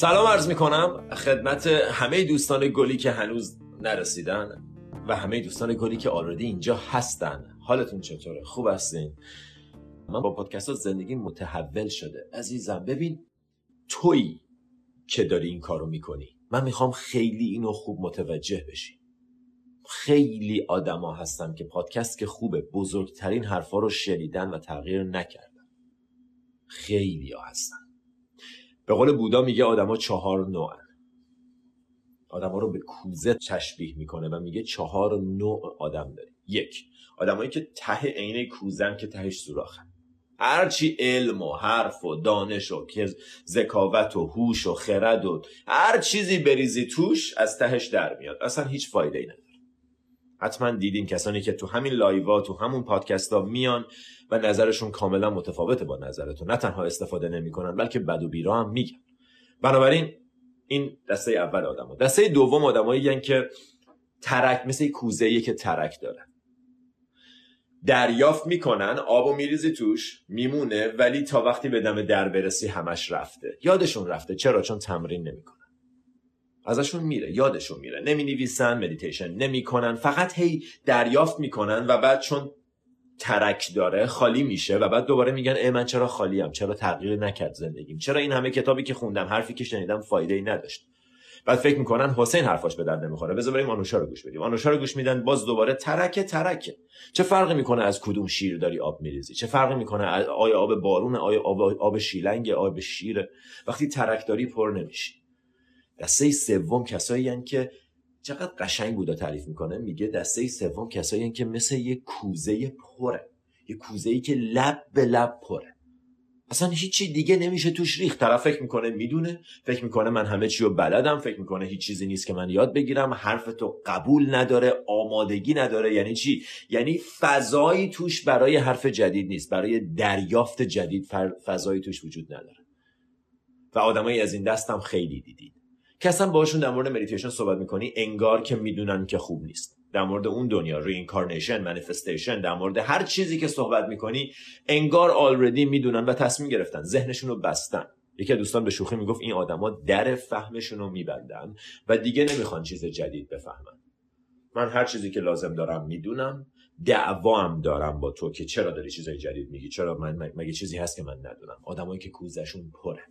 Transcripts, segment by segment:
سلام عرض میکنم خدمت همه دوستان گلی که هنوز نرسیدن و همه دوستان گلی که آلردی اینجا هستن. حالتون چطوره؟ خوب هستین؟ من با پادکست ها زندگی متحول شده. عزیزم ببین، تویی که داری این کارو میکنی. من میخوام خیلی اینو خوب متوجه بشی. خیلی آدما هستن که پادکست که خوبه، بزرگترین حرفا رو شنیدن و تغییر نکردن. خیلی ها هستن. به قول بودا میگه آدما 4 نوعن. آدما رو به کوزه تشبیه میکنه و میگه 4 نوع آدم داره. 1. آدمایی که ته عین کوزن که تهش سوراخن. هرچی علم و حرف و دانش و ذکاوت و هوش و خرد و هر چیزی بریزی توش از تهش در میاد، اصلا هیچ فایده ای نداره. حتما دیدین کسانی که تو همین لایوا تو همون پادکست ها میان و نظرشون کاملا متفاوته با نظرتون، نه تنها استفاده نمی کنن بلکه بد و بیرا هم میگن. بنابراین این دسته اول آدم ها. دسته دوم آدم هایی که ترک، مثل کوزه‌ای که ترک دارن، دریافت میکنن، آبو میریزی توش میمونه، ولی تا وقتی به دم در برسی همش رفته، یادشون رفته. چرا؟ چون تمرین نمیکنن، ازشون میره، یادشون میره، نمینویسن، مدیتیشن نمیکنن، فقط هی دریافت میکنن و بعد چون ترک داره خالی میشه و بعد دوباره میگن ای من چرا خالیم، چرا تغییر نکرد زندگیم، چرا این همه کتابی که خوندم، حرفی که شنیدم فایده ای نداشت. بعد فکر میکنن حسین حرفاش به درد نمیخوره، بذار بریم آنوشا رو گوش بدیم. آنوشا رو گوش میدن، باز دوباره ترکه. چه فرقی میکنه از کدوم شیر داری آب میریزی؟ چه فرقی میکنه آیا آب بارونه، آیا آب شیلنگه، آب شیره؟ وقتی ترک داری پر نمیشی. دسته سوم کسایی ان که چقدر قشنگ بودا تعریف میکنه، میگه دسته سوم کسایی ان که مثل یک کوزه پره، یک کوزه‌ای که لب به لب پره، اصلا هیچی دیگه نمیشه توش ریخت. طرف فکر میکنه میدونه، فکر میکنه من همه چی رو بلدم، فکر میکنه هیچ چیزی نیست که من یاد بگیرم، حرف تو قبول نداره، آمادگی نداره. یعنی چی؟ یعنی فضایی توش برای حرف جدید نیست، برای دریافت جدید فضایی توش وجود نداره. و آدمایی از این دست هم خیلی دیدید که اصلا باشون در مورد مدیتیشن صحبت میکنی انگار که میدونن که خوب نیست. در مورد اون دنیا، رینکارنیشن، منیفستیشن، در مورد هر چیزی که صحبت میکنی انگار آلردی میدونن و تصمیم گرفتن، ذهنشون رو بستن. یکی از دوستان به شوخی میگفت این آدما در فهمشون رو میبندن و دیگه نمیخوان چیز جدید بفهمن. من هر چیزی که لازم دارم میدونم، دعوام دارم با تو که چرا داری چیزای جدید میگی، چرا من مگه چیزی هست که من ندونم. آدمایی که کوزشون پره.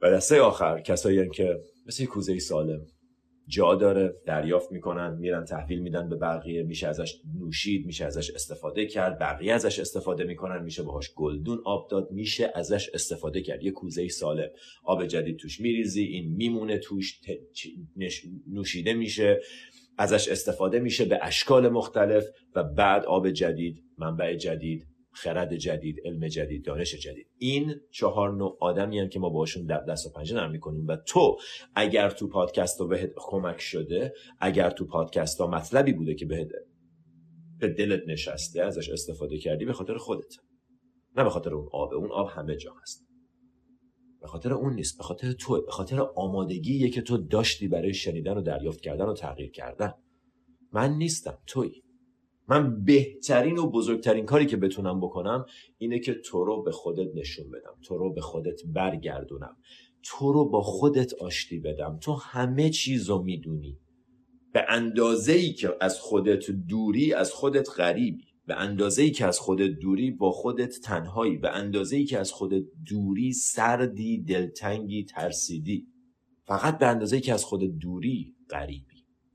و دسته آخر کسایی که مثل کوزه سالم جا داره، دریافت میکنن، میرن تحویل میدن به بقیه، میشه ازش نوشید، میشه ازش استفاده کرد، بقیه ازش استفاده میکنن، میشه باهاش گلدون آب داد، میشه ازش استفاده کرد. یه کوزه سالم، آب جدید توش میریزی، این میمونه توش، نوشیده میشه، ازش استفاده میشه به اشکال مختلف و بعد آب جدید، منبع جدید، خرد جدید، علم جدید، دانش جدید. این 4 نوع آدمی هستن که ما باشون دست و پنجه نرم میکنیم. و تو اگر تو پادکست ها بهت کمک شده، اگر تو پادکست ها مطلبی بوده که بهت به دلت نشسته، ازش استفاده کردی، به خاطر خودت، نه به خاطر اون آب. اون آب همه جا هست، به خاطر اون نیست، به خاطر تو، به خاطر آمادگیه که تو داشتی برای شنیدن و دریافت کردن و تغییر کردن. من نیستم، تویی. من بهترین و بزرگترین کاری که بتونم بکنم اینه که تو رو به خودت نشون بدم، تو رو به خودت برگردونم، تو رو با خودت آشتی بدم. تو همه چیز رو میدونی، به اندازه‌ای که از خودت دوری، از خودت غریبی، به اندازه‌ای که از خودت دوری، با خودت تنهایی، به اندازه‌ای که از خودت دوری، سردی، دلتنگی، ترسیدی. فقط به اندازه‌ای که از خودت دوری، غریبی.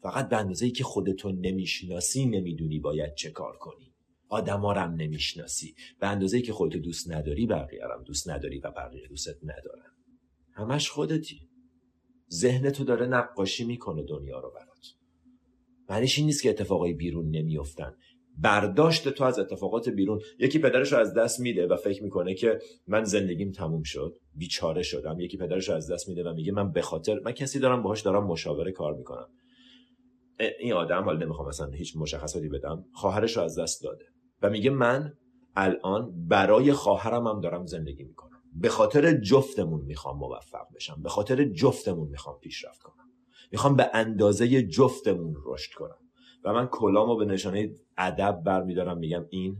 فقط به اندازه‌ای که خودتو نمیشناسی، نمیدونی باید چه کار کنی، آدما رو هم نمیشناسی، به اندازه‌ای که خودتو دوست نداری، بقیه رو هم دوست نداری و بقیه دوستت ندارن. همش خودتی. ذهنتو داره نقاشی میکنه دنیا رو برات. معنیش این نیست که اتفاقای بیرون نمیافتن. برداشت تو از اتفاقات بیرون، یکی پدرش رو از دست میده و فکر میکنه که من زندگیم تموم شد، بیچاره شدم. یکی پدرش رو از دست میده و میگه من به خاطر من کسی دارم باهاش دارم مشاوره کار میکنم. این آدم، حالا نمیخوام مثلا هیچ مشخصاتی بدم، خواهرش رو از دست داده و میگه من الان برای خواهرم هم دارم زندگی میکنم، به خاطر جفتمون میخوام موفق بشم، به خاطر جفتمون میخوام پیشرفت کنم، میخوام به اندازه جفتمون رشد کنم. و من کلامو به نشانه ادب برمیدارم، میگم این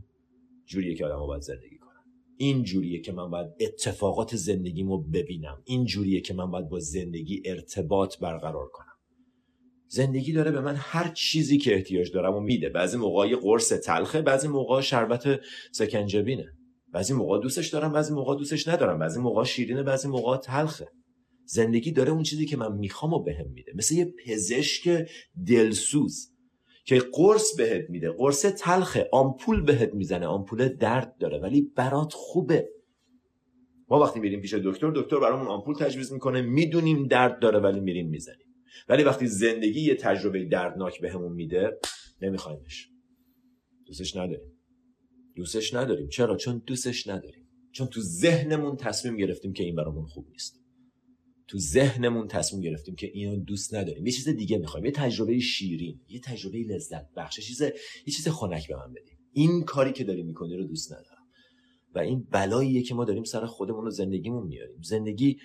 جوریه که آدمو باید زندگی کنن. این جوریه که من باید اتفاقات زندگیمو ببینم، این جوریه که من باید با زندگی ارتباط برقرار کنم. زندگی داره به من هر چیزی که احتیاج دارم و میده. بعضی موقع قرص تلخه، بعضی موقع شربت سکنجبینه، بعضی موقع دوستش دارم، بعضی موقع دوستش ندارم، بعضی موقع شیرینه، بعضی موقع تلخه. زندگی داره اون چیزی که من میخوامو بهم میده. مثل یه پزشک دلسوز که قرص بهت میده، قرص تلخه، آمپول بهت میزنه، آمپول درد داره ولی برات خوبه. ما وقتی میریم پیش دکتر، دکتر برامون آمپول تجویز میکنه، میدونیم درد داره ولی میریم میزنیم. ولی وقتی زندگی یه تجربه دردناک بهمون میده، نمیخوایمش، دوستش نداریم. چرا؟ چون دوستش نداریم، چون تو ذهنمون تصمیم گرفتیم که این برامون خوب نیست، تو ذهنمون تصمیم گرفتیم که اینو دوست نداریم، یه چیز دیگه میخوایم، یه تجربه شیرین، یه تجربه لذت بخش، یه چیز خنک به من بدیم. این کاری که داری میکنی رو دوست ندارم و این بلاییه که ما داریم سر خودمون و زندگیمون میاریم. زندگی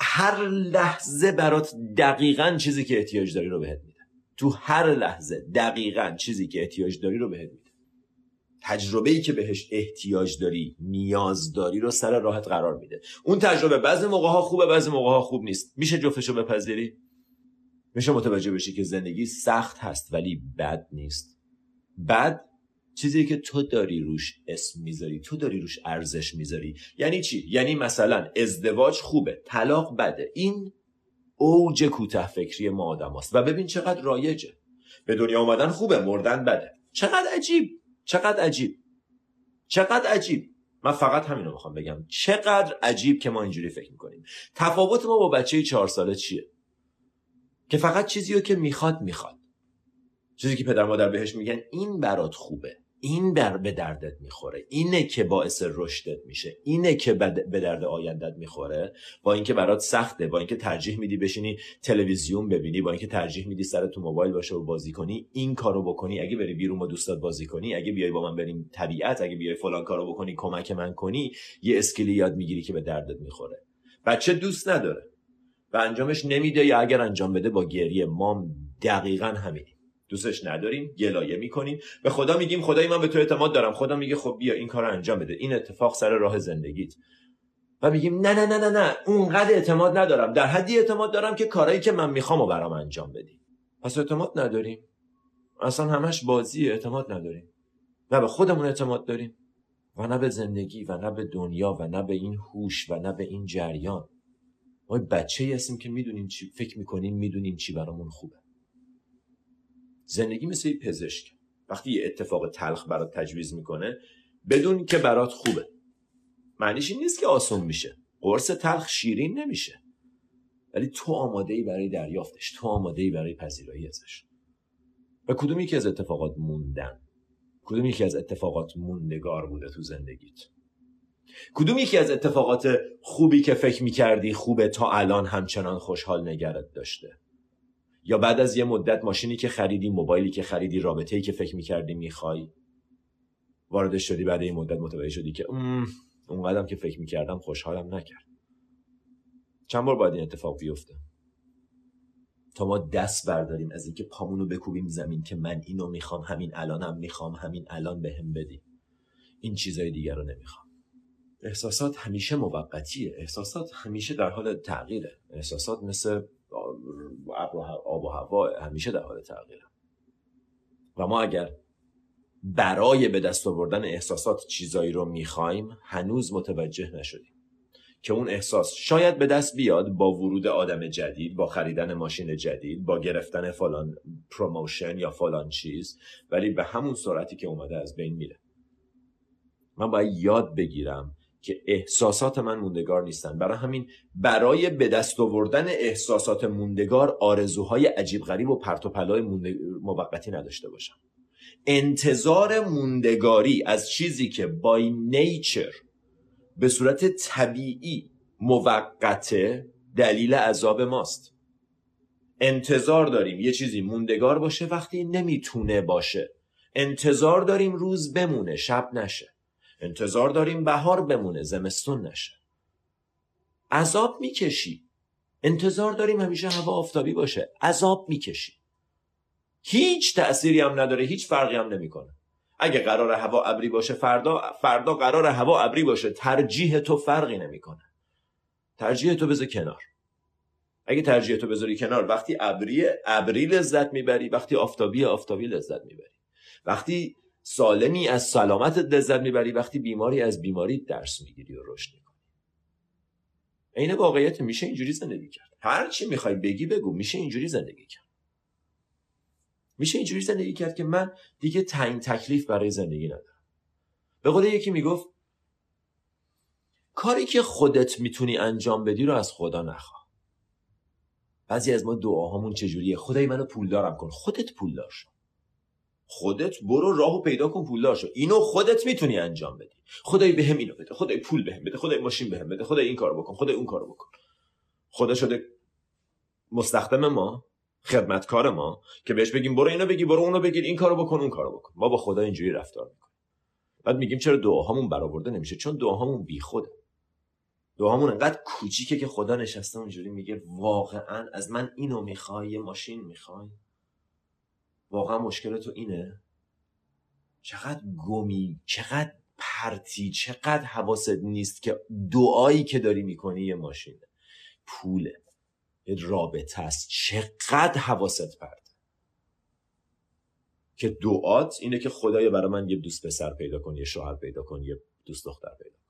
هر لحظه برات دقیقاً چیزی که احتیاج داری رو بهت میده، تو هر لحظه دقیقاً چیزی که احتیاج داری رو بهت میده. تجربه‌ای که بهش احتیاج داری، نیاز داری رو سر راهت قرار میده. اون تجربه بعضی موقع‌ها خوبه، بعضی موقع‌ها خوب نیست. میشه جفتشو بپذیری؟ میشه متوجه بشی که زندگی سخت هست ولی بد نیست. بد چیزی که تو داری روش اسم میذاری، تو داری روش ارزش میذاری. یعنی چی؟ یعنی مثلا ازدواج خوبه، طلاق بده. این اوج کوته فکری ما آدماست و ببین چقدر رایجه. به دنیا اومدن خوبه، مردن بده. چقدر عجیب. من فقط همینو میخوام بگم، چقدر عجیب که ما اینجوری فکر میکنیم. تفاوت ما با بچه 4 ساله چیه؟ که فقط چیزیو که میخواد، چیزی که پدر مادر بهش میگن این برات خوبه، این به دردت میخوره، اینه که باعث رشدت میشه، اینه که به درد آیندت میخوره، با اینکه برات سخته، با اینکه ترجیح میدی بشینی تلویزیون ببینی، با اینکه ترجیح میدی سرت تو موبایل باشه و بازی کنی، این کارو بکنی، اگه بری بیرون با دوستات بازی کنی، اگه بیای با من بریم طبیعت، اگه بیای فلان کارو بکنی، کمک من کنی، یه اسکیلی یاد میگیری که به دردت میخوره. بچه دوست نداره و انجامش نمیده، یا اگر انجام بده با گریه. مام دقیقاً همین، دوستش نداریم، گلایه میکنیم، به خدا میگیم خدای من به تو اعتماد دارم، خدا میگه خب بیا این کارو انجام بده، این اتفاق سر راه زندگیت، و میگیم نه نه نه نه نه اونقدر اعتماد ندارم، در حدی اعتماد دارم که کارایی که من میخوامو برام انجام بدی. پس اعتماد نداریم، اصلا همش بازیه. اعتماد نداریم، نه به خودمون اعتماد داریم و نه به زندگی و نه به دنیا و نه به این هوش و نه به این جریان. ما بچه‌ای هستیم که میدونیم چی فکر میکنیم، میدونیم چی برامون خوبه. زندگی مثل یه پزشک، وقتی یه اتفاق تلخ برات تجویز میکنه بدون که برات خوبه، معنیش این نیست که آسون میشه. قرص تلخ شیرین نمیشه ولی تو آماده‌ای برای دریافتش، تو آماده‌ای برای پذیرایی ازش. و کدوم یکی از اتفاقات موندن، کدوم یکی از اتفاقات موندگار بوده تو زندگیت؟ کدوم یکی از اتفاقات خوبی که فکر میکردی خوبه تا الان همچنان خوشحال نگرت داشته؟ یا بعد از یه مدت ماشینی که خریدی، موبایلی که خریدی، رابطه‌ای که فکر می‌کردی می‌خوای، وارد شدی بعد این مدت متوجه شدی که اونقدرم که فکر می‌کردم خوشحالم نکرد. چند بار باید این اتفاق بیفته تا ما دست برداریم از اینکه پامونو بکوبیم زمین که من اینو می‌خوام، همین الانم می‌خوام، همین الان بهم بدی، این چیزای دیگر رو نمی‌خوام. احساسات همیشه موقتیه، احساسات همیشه در حال تغییره، احساسات مثل آب و هوا همیشه در حال تغییره. و ما اگر برای به دست آوردن احساسات چیزایی رو میخوایم، هنوز متوجه نشدیم که اون احساس شاید به دست بیاد با ورود آدم جدید، با خریدن ماشین جدید، با گرفتن فلان پروموشن یا فلان چیز، ولی به همون سرعتی که اومده از بین میره. من باید یاد بگیرم که احساسات من موندگار نیستن. برای همین برای به دست آوردن احساسات موندگار آرزوهای عجیب غریب و پرت و پلای موقتی نداشته باشم. انتظار موندگاری از چیزی که بای نیچر به صورت طبیعی موقته دلیل عذاب ماست. انتظار داریم یه چیزی موندگار باشه وقتی نمیتونه باشه. انتظار داریم روز بمونه شب نشه. انتظار داریم بهار بمونه زمستون نشه. عذاب میکشی. انتظار داریم همیشه هوا آفتابی باشه. عذاب میکشی. هیچ تأثیری هم نداره، هیچ فرقی هم نمیکنه. اگه قرار هوا ابری باشه فردا قرار هوا ابری باشه، ترجیح تو فرقی نمیکنه. ترجیح تو بذار کنار. اگه ترجیح تو بذاری کنار، وقتی ابریه ابری لذت میبری، وقتی آفتابیه آفتابی لذت میبری، وقتی سالمی از سلامت لذت میبری، وقتی بیماری از بیماری درس میگیری و رشد میکنی. عین واقعیت. میشه اینجوری زندگی کرد. هر چی میخوای بگی بگو، میشه اینجوری زندگی کرد. میشه اینجوری زندگی کرد که من دیگه تعیین تکلیف برای زندگی ندارم. به قول یکی میگفت کاری که خودت میتونی انجام بدی رو از خدا نخواه. بعضی از ما دعاهامون چجوریه؟ خدای منو پولدارم کن. خودت پولدار شو. خودت برو راهو پیدا کن، پولدار شو. اینو خودت میتونی انجام بدی. خدای بهم اینو بده، خدای پول بهم بده، خدای ماشین بهم بده، خدای این کارو بکن، خدای اون کارو بکن. خدا شده مستخدم ما، خدمتکار ما، که بهش بگیم برو اینو بگی، برو اونو بگیر، این کارو بکن، اون کارو بکن. ما با خدا اینجوری رفتار میکنیم. بعد میگیم چرا دعاهامون برآورده نمیشه؟ چون دعاهامون بیخوده. دعاهامون انقدر کوچیکه که خدا نشسته اونجوری میگه واقعا از من اینو میخوای؟ ماشین میخوای؟ واقعا مشکل تو اینه؟ چقدر گمی، چقدر پرتی، چقدر حواست نیست که دعایی که داری میکنی یه ماشینه، پوله، یه رابطه است. چقدر حواست پرت که دعات اینه که خدایا برای من یه دوست پسر پیدا کن، یه شوهر پیدا کن، یه دوست دختر پیدا کن.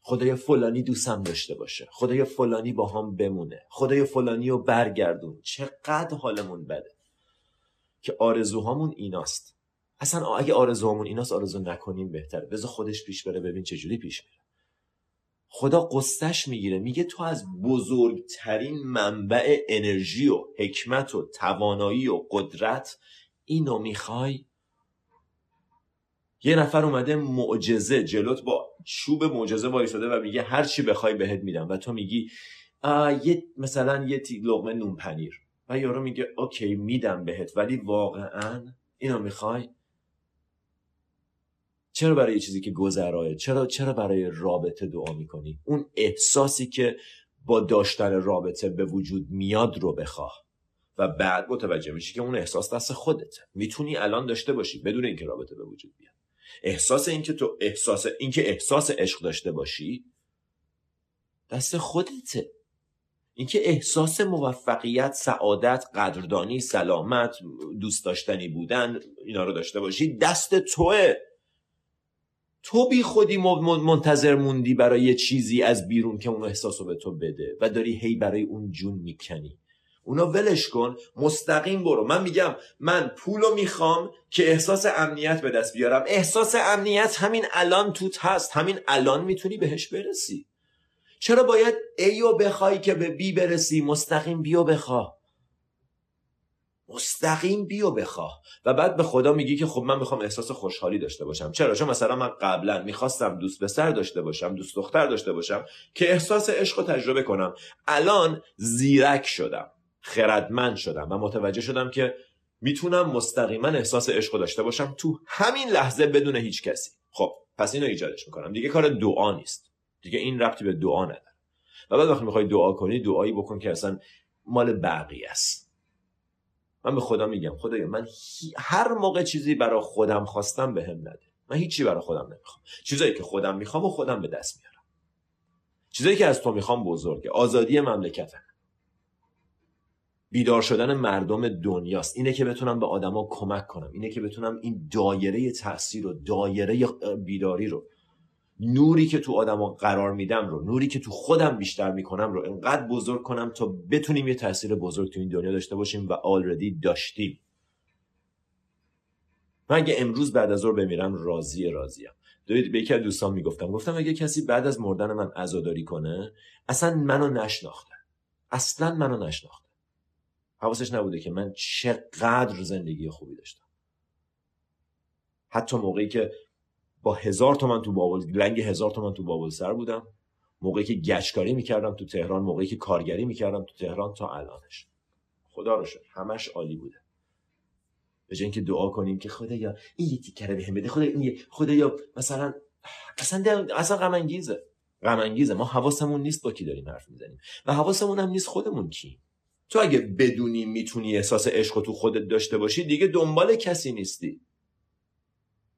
خدایا فلانی دوستم داشته باشه. خدایا فلانی با هم بمونه. خدایا فلانی رو برگردون. چقدر حالمون بده که آرزوهامون ایناست. اصلا اگه آرزوهامون ایناست آرزو نکنیم بهتره. بذار خودش پیش بره، ببین چه جوری پیش میره. خدا قصهش میگیره، میگه تو از بزرگترین منبع انرژی و حکمت و توانایی و قدرت اینو میخوای؟ یه نفر اومده معجزه جلوت با چوب معجزه وایساده و میگه هر چی بخوای بهت میدم، و تو میگی مثلا یه لقمه نون پنیر، و یارو میگه اوکی میدم بهت، ولی واقعا اینو میخوای؟ چرا برای یه چیزی که گذرایه، چرا برای رابطه دعا میکنی؟ اون احساسی که با داشتن رابطه به وجود میاد رو بخواه و بعد متوجه میشی که اون احساس دست خودته. میتونی الان داشته باشی بدون اینکه رابطه به وجود بیاد. احساس عشق داشته باشی دست خودته. اینکه احساس موفقیت، سعادت، قدردانی، سلامت، دوست داشتنی بودن، اینا رو داشته باشی دست توه. تو بی خودی منتظر موندی برای یه چیزی از بیرون که اون احساسو به تو بده و داری هی برای اون جون میکنی. اونا ولش کن، مستقیم برو. من میگم من پولو میخوام که احساس امنیت به دست بیارم. احساس امنیت همین الان توت هست، همین الان میتونی بهش برسی. چرا باید ایو بخوای که به بی برسی؟ مستقیم بیو بخوا. مستقیم بیو بخواه و بعد به خدا میگی که خب من میخوام احساس خوشحالی داشته باشم. چرا؟ چون مثلا من قبلا میخواستم دوست پسر داشته باشم، دوست دختر داشته باشم که احساس عشق رو تجربه کنم. الان زیرک شدم، خردمند شدم و متوجه شدم که میتونم مستقیما احساس عشق رو داشته باشم تو همین لحظه بدون هیچ کسی. خب پس اینو ایجادش میکنم. دیگه کار دعا نیست. دیگه این ربطی به دعا نداره. و بعد وقتی میخوای دعا کنی، دعایی بکن که اصلا مال بقیه است. من به خدا میگم خدایا من هر موقع چیزی برای خودم خواستم بهم نده. من هیچی برای خودم نمیخوام. چیزایی که خودم میخوام و خودم به دست میارم. چیزایی که از تو میخوام بزرگه. آزادی مملکتم، بیدار شدن مردم دنیاست. اینه که بتونم به آدما کمک کنم. اینه که بتونم این دایره تاثیر و دایره بیداری رو، نوری که تو آدما قرار میدم رو، نوری که تو خودم بیشتر میکنم رو انقدر بزرگ کنم تا بتونیم یه تاثیر بزرگ تو این دنیا داشته باشیم و آلردی داشتیم. من اگه امروز بعد از ظهر بمیرم راضیم. به یکی از دوستان میگفتم اگه کسی بعد از مردن من عزاداری کنه، اصلا منو نشناخته، حواسش نبوده که من چقدر زندگی خوبی داشتم. حتی موقعی که با 1000 تومان تو بابل، لنگ 1000 تومان تو بابل سر بودم، موقعی که گچکاری میکردم تو تهران، موقعی که کارگری میکردم تو تهران، تا الانش خدا رو شد همش عالی بوده. به جای اینکه دعا کنیم که خدایا این یه تیکه بهم بده، خدایا مثلا اصلا غم انگیزه. ما حواسمون نیست با کی داریم حرف میزنیم و حواسمون هم نیست خودمون کی. تو اگه بدونی میتونی احساس عشق تو خودت داشته باشی، دیگه دنبال کسی نیستی.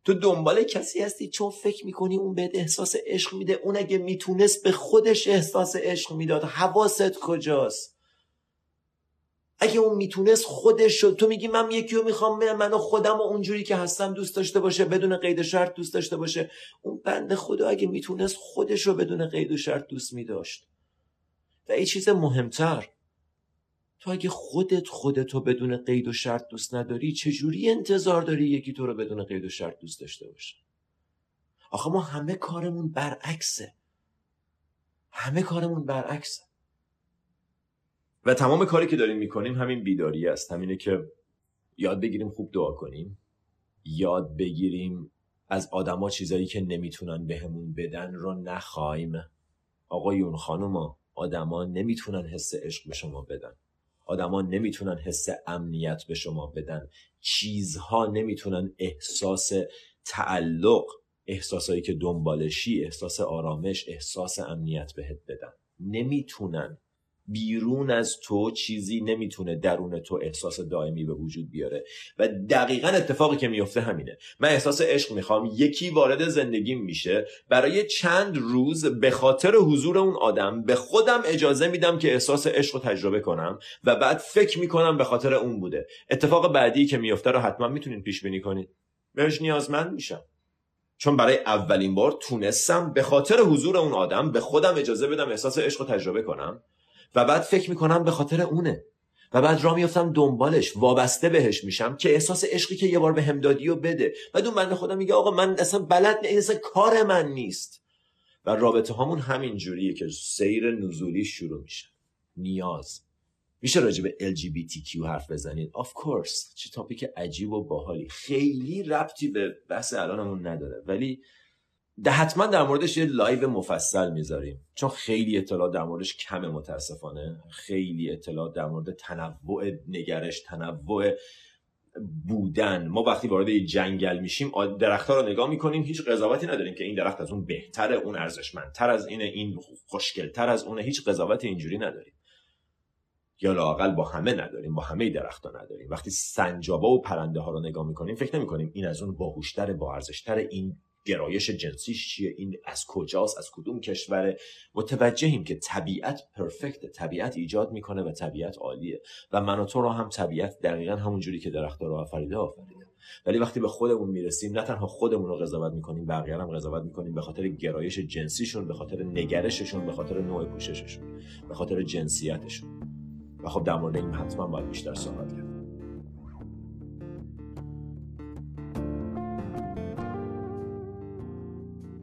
تو دنبال کسی هستی چون فکر میکنی اون بهت احساس عشق میده. اون اگه میتونست به خودش احساس عشق میداد. حواست کجاست؟ اگه اون میتونست خودش رو، تو میگی من یکی رو میخوام، منو خودم و اونجوری که هستم دوست داشته باشه، بدون قید و شرط دوست داشته باشه. اون بنده خدا اگه میتونست خودش رو بدون قید و شرط دوست میداشت. و این چیز مهمتر، تو اگه خودتو بدون قید و شرط دوست نداری، چجوری انتظار داری یکی تو رو بدون قید و شرط دوست داشته باشه؟ آخه ما همه کارمون برعکسه، همه کارمون برعکسه. و تمام کاری که داریم میکنیم همین بیداری است. همینه که یاد بگیریم خوب دعا کنیم، یاد بگیریم از آدما چیزایی که نمیتونن بهمون بدن رو نخوایم. آقایون، خانوما، آدما نمیتونن حس عشق به شما بدن، آدما نمیتونن حس امنیت به شما بدن، چیزها نمیتونن احساس تعلق، احساسایی که دنبالشی، احساس آرامش، احساس امنیت بهت بدن. نمیتونن. بیرون از تو چیزی نمیتونه درون تو احساس دائمی به وجود بیاره. و دقیقاً اتفاقی که میفته همینه. من احساس عشق میخوام، یکی وارد زندگیم میشه، برای چند روز به خاطر حضور اون آدم به خودم اجازه میدم که احساس عشق رو تجربه کنم و بعد فکر میکنم به خاطر اون بوده. اتفاق بعدی که میفته رو حتما میتونین پیش بینی کنید. بهش نیازمند میشم، چون برای اولین بار تونستم به خاطر حضور اون آدم به خودم اجازه بدم احساس عشق رو تجربه کنم و بعد فکر میکنم به خاطر اونه و بعد را میافتم دنبالش، وابسته بهش میشم که احساس عشقی که یه بار به هم دادیو بده. بعد اون بنده خدا میگه آقا من اصلا بلد نیستم، اصلا کار من نیست. و رابطه هامون همین جوریه که سیر نزولی شروع میشه. نیاز. میشه راجع به LGBTQ حرف بزنید؟ Of course. چه تاپیک عجیب و باحالی، خیلی ربطی به بحث الانمون نداره، ولی حتما در موردش یه لایو مفصل میذاریم، چون خیلی اطلاع در موردش کمه متاسفانه. خیلی اطلاع در مورد تنوع نگرش، تنوع بودن. ما وقتی وارد یه جنگل میشیم درخت‌ها رو نگاه میکنیم، هیچ قضاوتی نداریم که این درخت از اون بهتره، اون ارزشمندتر از اینه، این خوشگلتر از اونه. هیچ قضاوتی اینجوری نداریم، یا لااقل با همه نداریم، با همه درخت‌ها نداریم. وقتی سنجابا و پرنده ها رو نگاه میکنیم فکر نمیکنیم این از اون باهوش‌تره، با ارزش‌تر، این گرایش جنسیش چیه، این از کجاست، از کدوم کشوره. متوجهیم که طبیعت پرفکته، طبیعت ایجاد میکنه و طبیعت عالیه و من و تو رو هم طبیعت دقیقاً همون جوری که درخت رو آفریده. ولی وقتی به خودمون میرسیم نه تنها خودمون رو قضاوت میکنیم، بقیه رو هم قضاوت میکنیم به خاطر گرایش جنسیشون، به خاطر نگرششون، به خاطر نوع پوشششون، به خاطر جنسیتشون. و خب در مورد این حتما باید بیشتر صحبت کرد.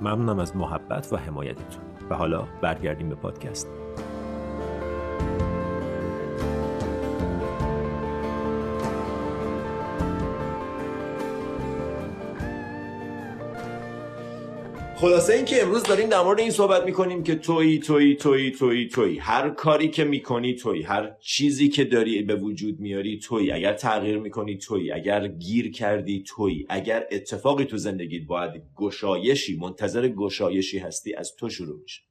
ممنونم از محبت و حمایتتون. و حالا برگردیم به پادکست. خلاصه این که امروز داریم در مورد این صحبت میکنیم که تویی. هر کاری که میکنی تویی، هر چیزی که داری به وجود میاری تویی، اگر تغییر میکنی تویی، اگر گیر کردی تویی، اگر اتفاقی تو زندگیت باید گشایشی، منتظر گشایشی هستی، از تو شروع میشه.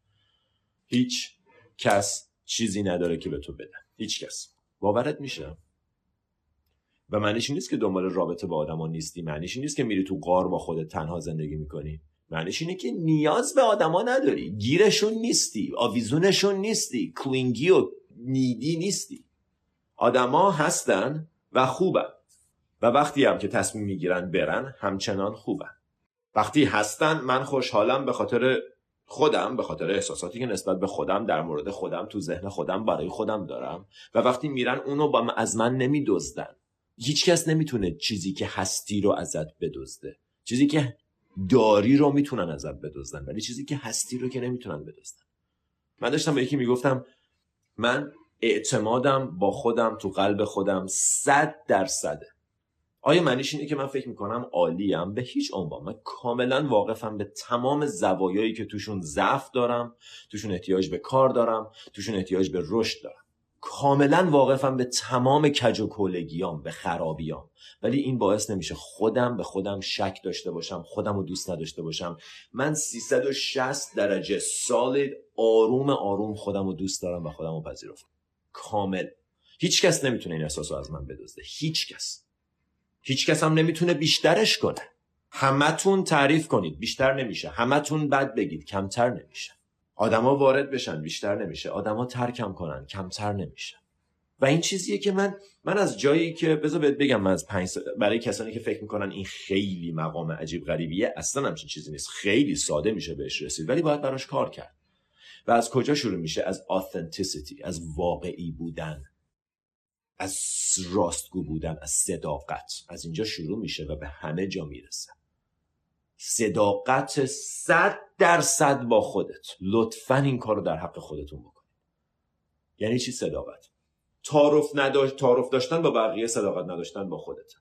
هیچ کس چیزی نداره که به تو بده، هیچ کس. باورت میشه؟ و معنیش این نیست که دنبال رابطه با آدما نیستی، معنیش این نیست که میری تو غار با خودت تنها زندگی میکنی. معنیش اینه که نیاز به آدما نداری، گیرشون نیستی، آویزونشون نیستی، کلینگی و نیدی نیستی. آدما هستن و خوبن و وقتی هم که تصمیم میگیرن برن همچنان خوبن. وقتی هستن من خوشحالم به خاطر خودم، به خاطر احساساتی که نسبت به خودم در مورد خودم تو ذهن خودم برای خودم دارم و وقتی میرن اونو از من نمیدزدن. هیچ کس نمیتونه چیزی که هستی رو ازت بدزده. چیزی که داری رو میتونن ازت بدزدن، ولی چیزی که هستی رو که نمیتونن بدزدن. من داشتم به یکی میگفتم من اعتمادم با خودم، تو قلب خودم 100% آیا معنیش اینه که من فکر میکنم عالیم؟ به هیچ عنوان. من کاملا واقفم به تمام زوایایی که توشون ضعف دارم، توشون احتیاج به کار دارم، توشون احتیاج به رشد دارم. کاملا واقفم به تمام کج و کولگیام، به خرابیام، ولی این باعث نمیشه خودم به خودم شک داشته باشم، خودم رو دوست نداشته باشم. من 360 درجه سالید آروم آروم خودم رو دوست دارم و خودم رو پذیرفتم. کامل. هیچ کس نمیتونه این احساس رو از من بدزده. هیچ کس. هیچ کس هم نمیتونه بیشترش کنه. همتون تعریف کنید، بیشتر نمیشه. همتون بد بگید، کمتر نمیشه. آدما وارد بشن، بیشتر نمیشه. آدما ترکم کنن، کمتر نمیشه. و این چیزیه که من از جایی که بذار بهت بگم، من از 5 سال، برای کسانی که فکر میکنن این خیلی مقام عجیب غریبیه، اصلا همچین چیزی نیست. خیلی ساده میشه بهش رسید، ولی باید براش کار کرد. و از کجا شروع میشه؟ از authenticity، از واقعی بودن، از راستگو بودن، از صداقت. از اینجا شروع میشه و به همه جا میرسه. صداقت 100% با خودت. لطفاً این کار رو در حق خودتون بکنید. یعنی چی صداقت؟ تعارف داشتن با بقیه، صداقت نداشتن با خودت.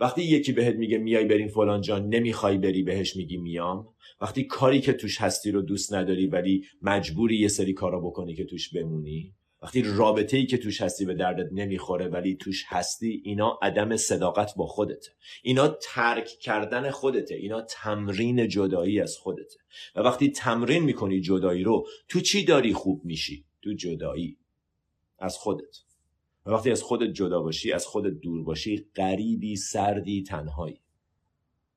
وقتی یکی بهت میگه میای بریم فلان جا، نمیخوای بری، بهش میگی میام. وقتی کاری که توش هستی رو دوست نداری ولی مجبوری یه سری کارا بکنی که توش بمونی. وقتی رابطه‌ای که توش هستی به دردت نمیخوره ولی توش هستی، اینا عدم صداقت با خودته. اینا ترک کردن خودته. اینا تمرین جدایی از خودته. و وقتی تمرین میکنی جدایی رو، تو چی داری خوب میشی؟ تو جدایی از خودت. و وقتی از خودت جدا باشی، از خودت دور باشی، غریبی، سردی، تنهایی.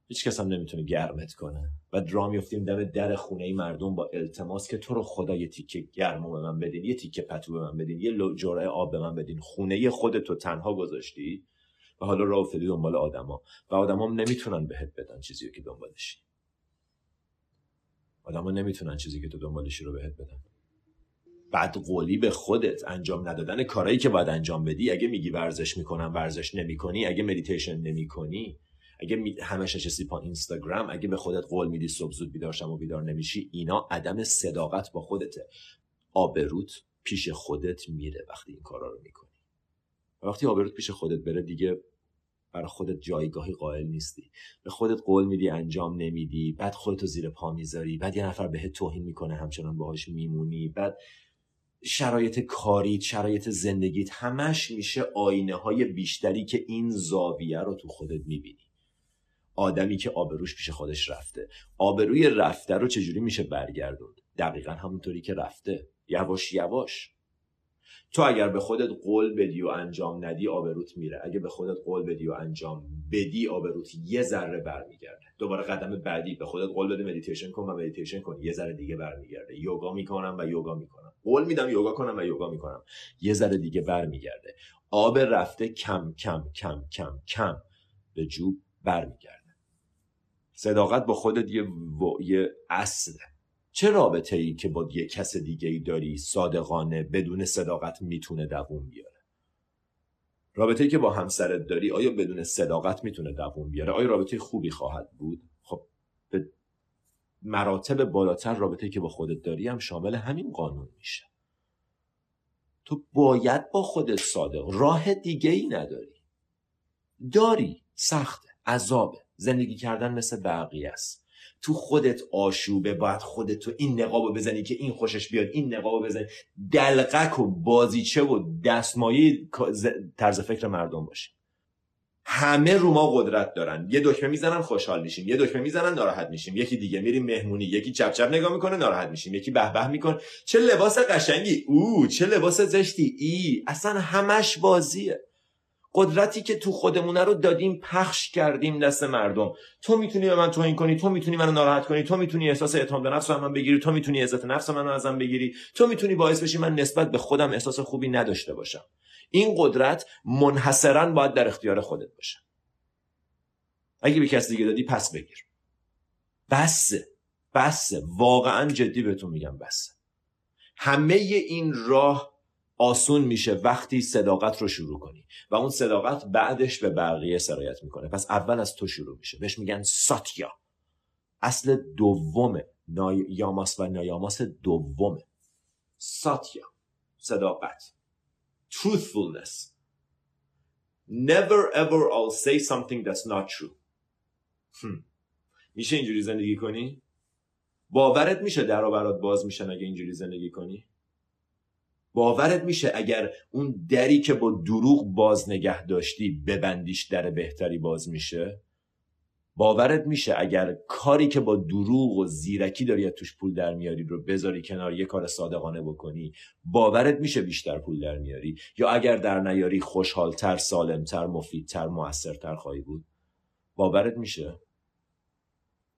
هیچ کس هم نمیتونه گرمت کنه. و درام میافتیم دم در خونه مردم با التماس که تو رو خدا یه تیکه گرمو به من بدین، یه تیکه پتو به من بدین، یه جرعه آب به من بدین. خونه خودت رو تنها گذاشتی و حالا راه افتادی دنبال آدما و آدما نمیتونن بهت بدن چیزی که دنبالشی. آدما نمیتونن چیزی که تو دنبالشی رو بهت بدن. بعد قولی به خودت، انجام ندادن کارهایی که باید انجام بدی. اگه میگی ورزش میکنم ورزش نمیکنی، اگه مدیتیشن نمیکنی، اگه همش نشستی پا اینستاگرام، اگه به خودت قول میدی صبح زود بیدارشم و بیدار نمیشی، اینا عدم صداقت با خودته. آبروت پیش خودت میره وقتی این کارا رو میکنی. وقتی آبروت پیش خودت بره، دیگه برای خودت جایگاهی قائل نیستی. به خودت قول میدی انجام نمیدی، بعد خودتو زیر پا میذاری، بعد یه نفر بهت توهین میکنه همچنان باهاش میمونی، بعد شرایط کاریت، شرایط زندگیت، همش میشه آینه‌های بیشتری که این زاویه رو تو خودت میبینی. آدمی که آبروش پیش خودش رفته. آبروی رفته رو چجوری میشه برگردوند؟ دقیقاً همونطوری که رفته، یواش یواش. تو اگر به خودت قول بدی و انجام ندی، آبروت میره. اگه به خودت قول بدی و انجام بدی، آبروت یه ذره برمیگرده. دوباره قدم بعدی، به خودت قول بده مدیتیشن کن و مدیتیشن کن، یه ذره دیگه برمیگرده. یوگا میکنم و یوگا میکنم. قول میدم یوگا کنم و یوگا میکنم، یه ذره دیگه برمیگرده. آب رفته کم کم کم کم کم به جوب برمیگرده. صداقت با خودت یه اصله. چه رابطه ای که با یه کس دیگه ای داری صادقانه بدون صداقت میتونه دووم بیاره؟ رابطه ای که با همسرت داری، آیا بدون صداقت میتونه دووم بیاره؟ آیا رابطه خوبی خواهد بود؟ خب به مراتب بالاتر رابطه ای که با خودت داری هم شامل همین قانون میشه. تو باید با خودت صادق. راه دیگه ای نداری. داری، سخته، عذابه. زندگی کردن مثل بقیه است. تو خودت آشوبه. باید خودت تو این نقابو بزنی که این خوشش بیاد، این نقابو بزنی، دلقک و بازیچه و دستمایه طرز فکر مردم باشی. همه رو ما قدرت دارن. یه دکمه میزنن خوشحال میشیم، یه دکمه میزنن ناراحت میشیم، یکی دیگه میریم مهمونی، یکی چپ چپ نگاه میکنه ناراحت میشیم، یکی به به میکنه چه لباس قشنگی، او چه لباس زشتی، ای اصلا همش بازیه. قدرتی که تو خودمونه رو دادیم، پخش کردیم دست مردم. تو میتونی به من توهین کنی، تو میتونی منو ناراحت کنی، تو میتونی احساس اعتماد به نفس رو من بگیری، تو میتونی عزت نفس منو ازم بگیری، تو میتونی باعث بشی من نسبت به خودم احساس خوبی نداشته باشم. این قدرت منحصراً باید در اختیار خودت باشه. اگه به کسی دیگه دادی، پس بگیر. بس واقعاً جدی بهتون میگم، بس. همه این راه آسون میشه وقتی صداقت رو شروع کنی و اون صداقت بعدش به بقیه سرایت میکنه. پس اول از تو شروع میشه. بهش میگن ساتیا. اصل دومه. یاماس و نایاماس دومه. ساتیا، صداقت. truthfulness. Never ever I'll say something that's not true. میشه اینجوری زندگی کنی؟ باورت میشه در و برات باز میشن اگه اینجوری زندگی کنی؟ باورت میشه اگر اون دری که با دروغ باز نگه داشتی ببندیش در بهتری باز میشه؟ باورت میشه اگر کاری که با دروغ و زیرکی داری توش پول در میاری رو بذاری کنار یه کار صادقانه بکنی باورت میشه بیشتر پول در میاری؟ یا اگر در نیاری خوشحالتر، سالمتر، مفیدتر، موثرتر خواهی بود؟ باورت میشه؟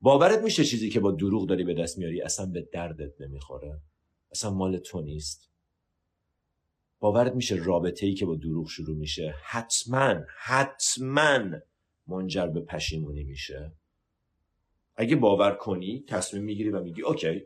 باورت میشه چیزی که با دروغ داری به دست میاری اصلا به دردت نمیخوره، اصلا مال تو نیست؟ باورت میشه رابطه‌ای که با دروغ شروع میشه حتماً منجر به پشیمونی میشه؟ اگه باور کنی تصمیم میگیری و میگی اوکی،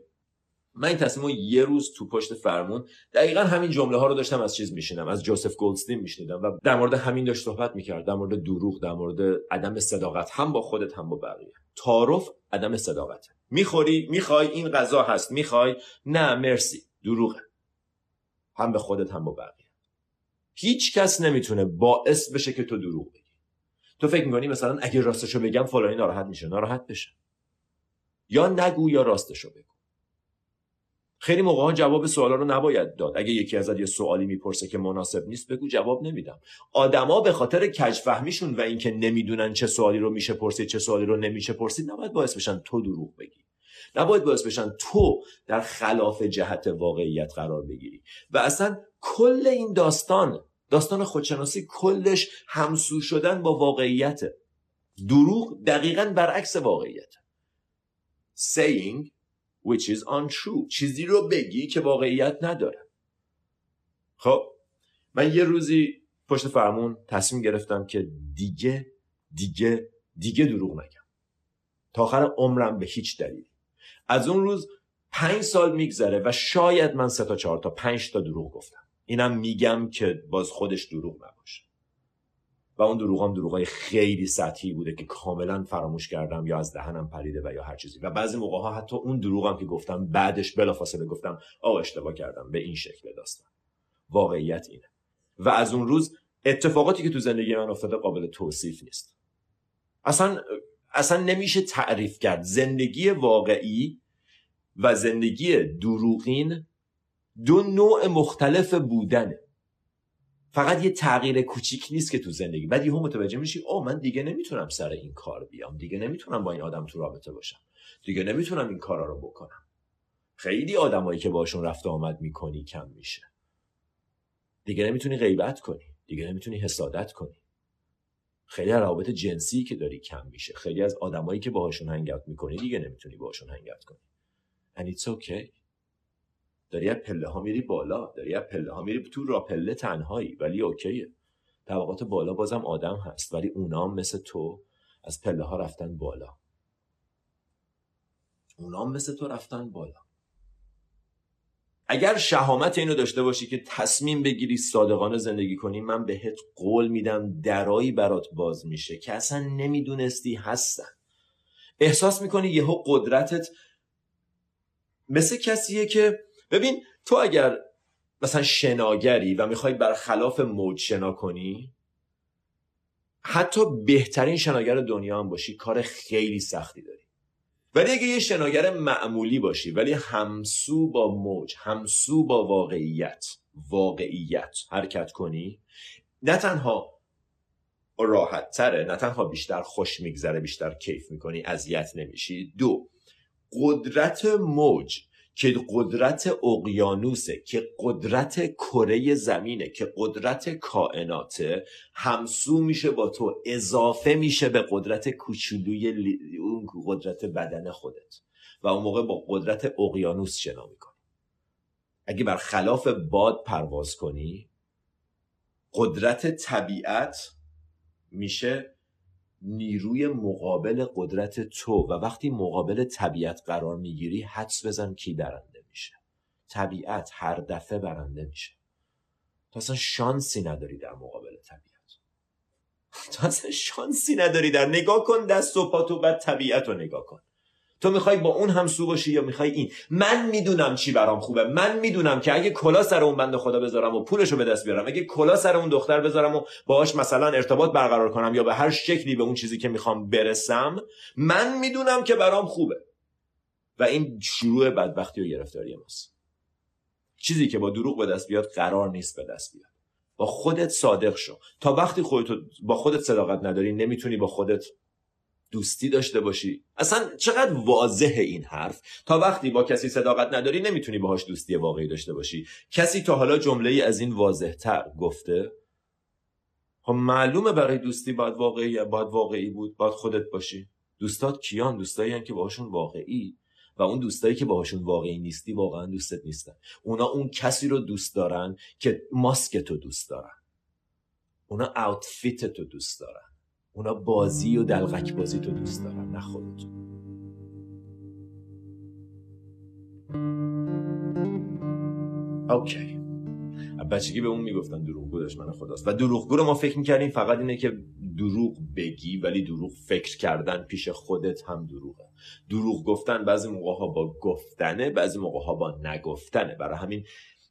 من این تصمیم رو یه روز تو پشت فرمون دقیقاً همین جمله ها رو داشتم از چیز میشنیدم، از جوزف گلدستین میشنیدم و در مورد همین داشت صحبت میکرد، در مورد دروغ، در مورد عدم صداقت، هم با خودت هم با بقیه. تعارف عدم صداقته. میخوری، میخوای، این غذا هست، میخوای، نه مرسی، دروغه، هم به خودت هم با بقیه. هیچ کس نمیتونه باعث بشه که تو دروغ بگی. تو فکر می‌کنی مثلا اگه راستشو بگم فلانی ناراحت میشه، ناراحت بشه. یا نگو یا راستشو بگو. خیلی موقع‌ها جواب سوالا رو نباید داد. اگه یکی ازت یه سوالی میپرسه که مناسب نیست بگو جواب نمیدم. آدما به خاطر کجفهمیشون و اینکه نمیدونن چه سوالی رو میشه پرسید، چه سوالی رو نمیشه پرسید، نباید باعث بشن تو دروغ بگی. نباید باعث بشن تو در خلاف جهت واقعیت قرار بگیری. و اصلا کل این داستان خودشناسی کلش همسو شدن با واقعیته. دروغ دقیقاً برعکس واقعیته. Saying which is untrue. چیزی رو بگی که واقعیت نداره. خب من یه روزی پشت فرمون تصمیم گرفتم که دیگه دروغ نگم. تا آخر عمرم به هیچ دلیلی. از اون روز 5 سال میگذره و شاید من 3 تا 4 تا 5 تا دروغ گفتم. اینم میگم که باز خودش دروغ نباشه و اون دروغام دروغای خیلی سطحی بوده که کاملا فراموش کردم یا از دهنم پریده و یا هر چیزی. و بعضی موقع‌ها حتی اون دروغم که گفتم بعدش بلافاصله گفتم آقا اشتباه کردم، به این شکل داستان. واقعیت اینه. و از اون روز اتفاقاتی که تو زندگی من افتاده قابل توصیف نیست. اصلا نمیشه تعریف کرد. زندگی واقعی و زندگی دروغین 2 نوع مختلف بودنه. فقط یه تغییر کوچیک نیست که تو زندگی بعد یهو متوجه میشی من دیگه نمیتونم سر این کار بیام، دیگه نمیتونم با این آدم تو رابطه باشم، دیگه نمیتونم این کارا رو بکنم. خیلی آدمایی که باشون رفت و آمد میکنی کم میشه. دیگه نمیتونی غیبت کنی، دیگه نمیتونی حسادت کنی. خیلی از روابط جنسی که داری کم میشه. خیلی از آدمایی که باهاشون هنگ اوت میکنی دیگه نمیتونی باهاشون هنگ اوت کنی. And it's okay. داری از پله ها میری بالا، داری از پله ها میری تو راپله تنهایی، ولی اوکیه. طبقات بالا بازم آدم هست، ولی اونام مثل تو از پله ها رفتن بالا. اگر شهامت اینو داشته باشی که تصمیم بگیری صادقانه زندگی کنی، من بهت قول میدم درایی برات باز میشه که اصلا نمیدونستی هستن. احساس میکنی یهو قدرتت مثل کسیه که ببین، تو اگر مثلا شناگری و میخوای برخلاف موج شنا کنی، حتی بهترین شناگر دنیا هم باشی کار خیلی سختی داری. ولی اگه یه شناگر معمولی باشی ولی همسو با موج، همسو با واقعیت حرکت کنی، نه تنها راحت تره، نه تنها بیشتر خوش میگذره، بیشتر کیف میکنی، اذیت نمیشی. 2 قدرت موج که قدرت اقیانوسه، که قدرت کره زمینه، که قدرت کائناته، همسو میشه با تو، اضافه میشه به قدرت کوچولوی اون قدرت بدن خودت و اون موقع با قدرت اقیانوس شنا میکنی. اگه برخلاف باد پرواز کنی، قدرت طبیعت میشه نیروی مقابل قدرت تو و وقتی مقابل طبیعت قرار میگیری حدس بزن کی برنده میشه. طبیعت هر دفعه برنده میشه. تو اصلا شانسی نداری در مقابل طبیعت. تو اصلا شانسی نداری. در نگاه کن دست و پاتو، بعد طبیعت رو نگاه کن. تو میخوای با اون هم سوقشی یا میخوای این؟ من میدونم چی برام خوبه. من میدونم که اگه کلا سر اون بنده خدا بذارم و پولشو به دست بیارم، اگه کلا سر اون دختر بذارم و باهاش مثلا ارتباط برقرار کنم یا به هر شکلی به اون چیزی که میخوام برسم، من میدونم که برام خوبه. و این شروع بدبختی و گرفتاری ماست. چیزی که با دروغ به دست بیاد قرار نیست به دست بیاد. با خودت صادق شو. تا وقتی خودت با خودت صداقت نداری نمیتونی با خودت دوستی داشته باشی. اصلا چقدر واضحه این حرف. تا وقتی با کسی صداقت نداری نمیتونی باهاش دوستی واقعی داشته باشی. کسی تا حالا جمله‌ای از این واضح‌تر گفته؟ خب معلومه برای دوستی باید واقعی بود، باید خودت باشی. دوستات کیان؟ دوستایی که باهاشون واقعی، و اون دوستایی که باهاشون واقعی نیستی واقعا دوستت نیستن. اونا اون کسی رو دوست دارن که ماسک تو دوست دارن. اونا آوتفیت تو دوست دارن. اونا بازی و دلغک بازی تو دوست دارن، نه خودتو. اوکی. بچگی به اون میگفتن دروغگو دشمن خداست. و دروغگو رو ما فکر می‌کردیم فقط اینه که دروغ بگی، ولی دروغ فکر کردن پیش خودت هم دروغه. دروغ گفتن بعضی موقع‌ها با گفتنه، بعضی موقع‌ها با نگفتنه. برای همین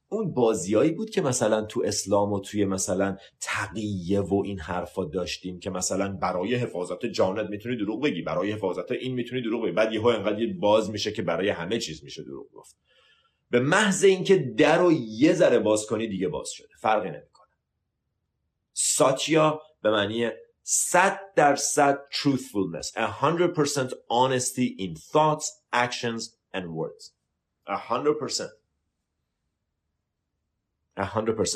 اون بازیایی بود که مثلا تو اسلام و توی مثلا تقیه و این حرفا داشتیم که مثلا برای حفاظت جانت میتونی دروغ بگی، برای حفاظت این میتونی دروغ بگی. بعد یهو انقدر باز میشه که برای همه چیز میشه دروغ گفت. به محض اینکه در رو یه ذره باز کنی دیگه باز شده، فرقی نمیکنه. ساتیا به معنی 100% truthfulness، 100% honesty in thoughts, actions and words. 100%.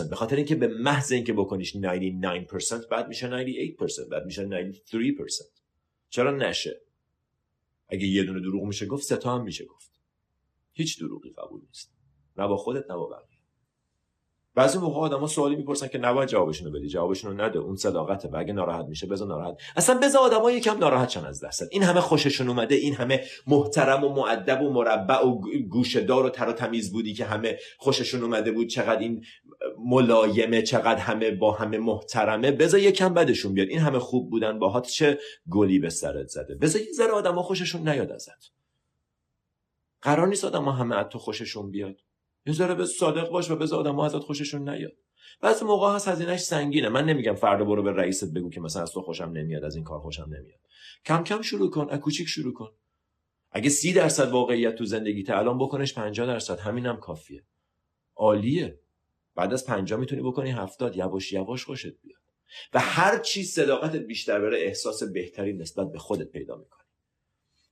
به خاطر اینکه به محض اینکه بکنیش 99% بعد میشه 98%، بعد میشه 93%. چرا نشه؟ اگه یه دونه دروغ میشه گفت، سه تا هم میشه گفت. هیچ دروغی قبول نیست، نه با خودت نه با بقیه. بعضی موقع آدما سوالی میپرسن که نباید جوابشون رو بدی، جوابشون رو نده، اون صداقته. و اگه ناراحت میشه بذار ناراحت. اصلا بذار آدما یکم ناراحت شن از دست. این همه خوششون اومده، این همه محترم و مؤدب و مربع و گوشه‌دار و تر و تمیز بودی که همه خوششون اومده بود، چقدر این ملایمه، چقدر همه با همه محترمه. بذار یکم بدشون بیاد، این همه خوب بودن باهات چه گلی به سرت زده. بذار یه ذره آدما خوششون نیاد ازت. قرار نیست آدم ها همه از تو خوششون بیاد. یه ذره به صادق باش و بذار آدم ها ازت خوششون نیاد. بعضی موقع هست هزینه‌اش سنگینه. من نمیگم فردا برو به رئیست بگو که مثلا از تو خوشم نمیاد، از این کار خوشم نمیاد. کم کم شروع کن، از کوچیک شروع کن. اگه 30% واقعیت تو زندگیت الان بکنش 50%، همینم کافیه. عالیه. بعد از 50 میتونی بکنی 70، یواش یواش خوشت بیاد. و هر چی صداقتت بیشتر بره، احساس بهتری نسبت به خودت پیدا می‌کنی.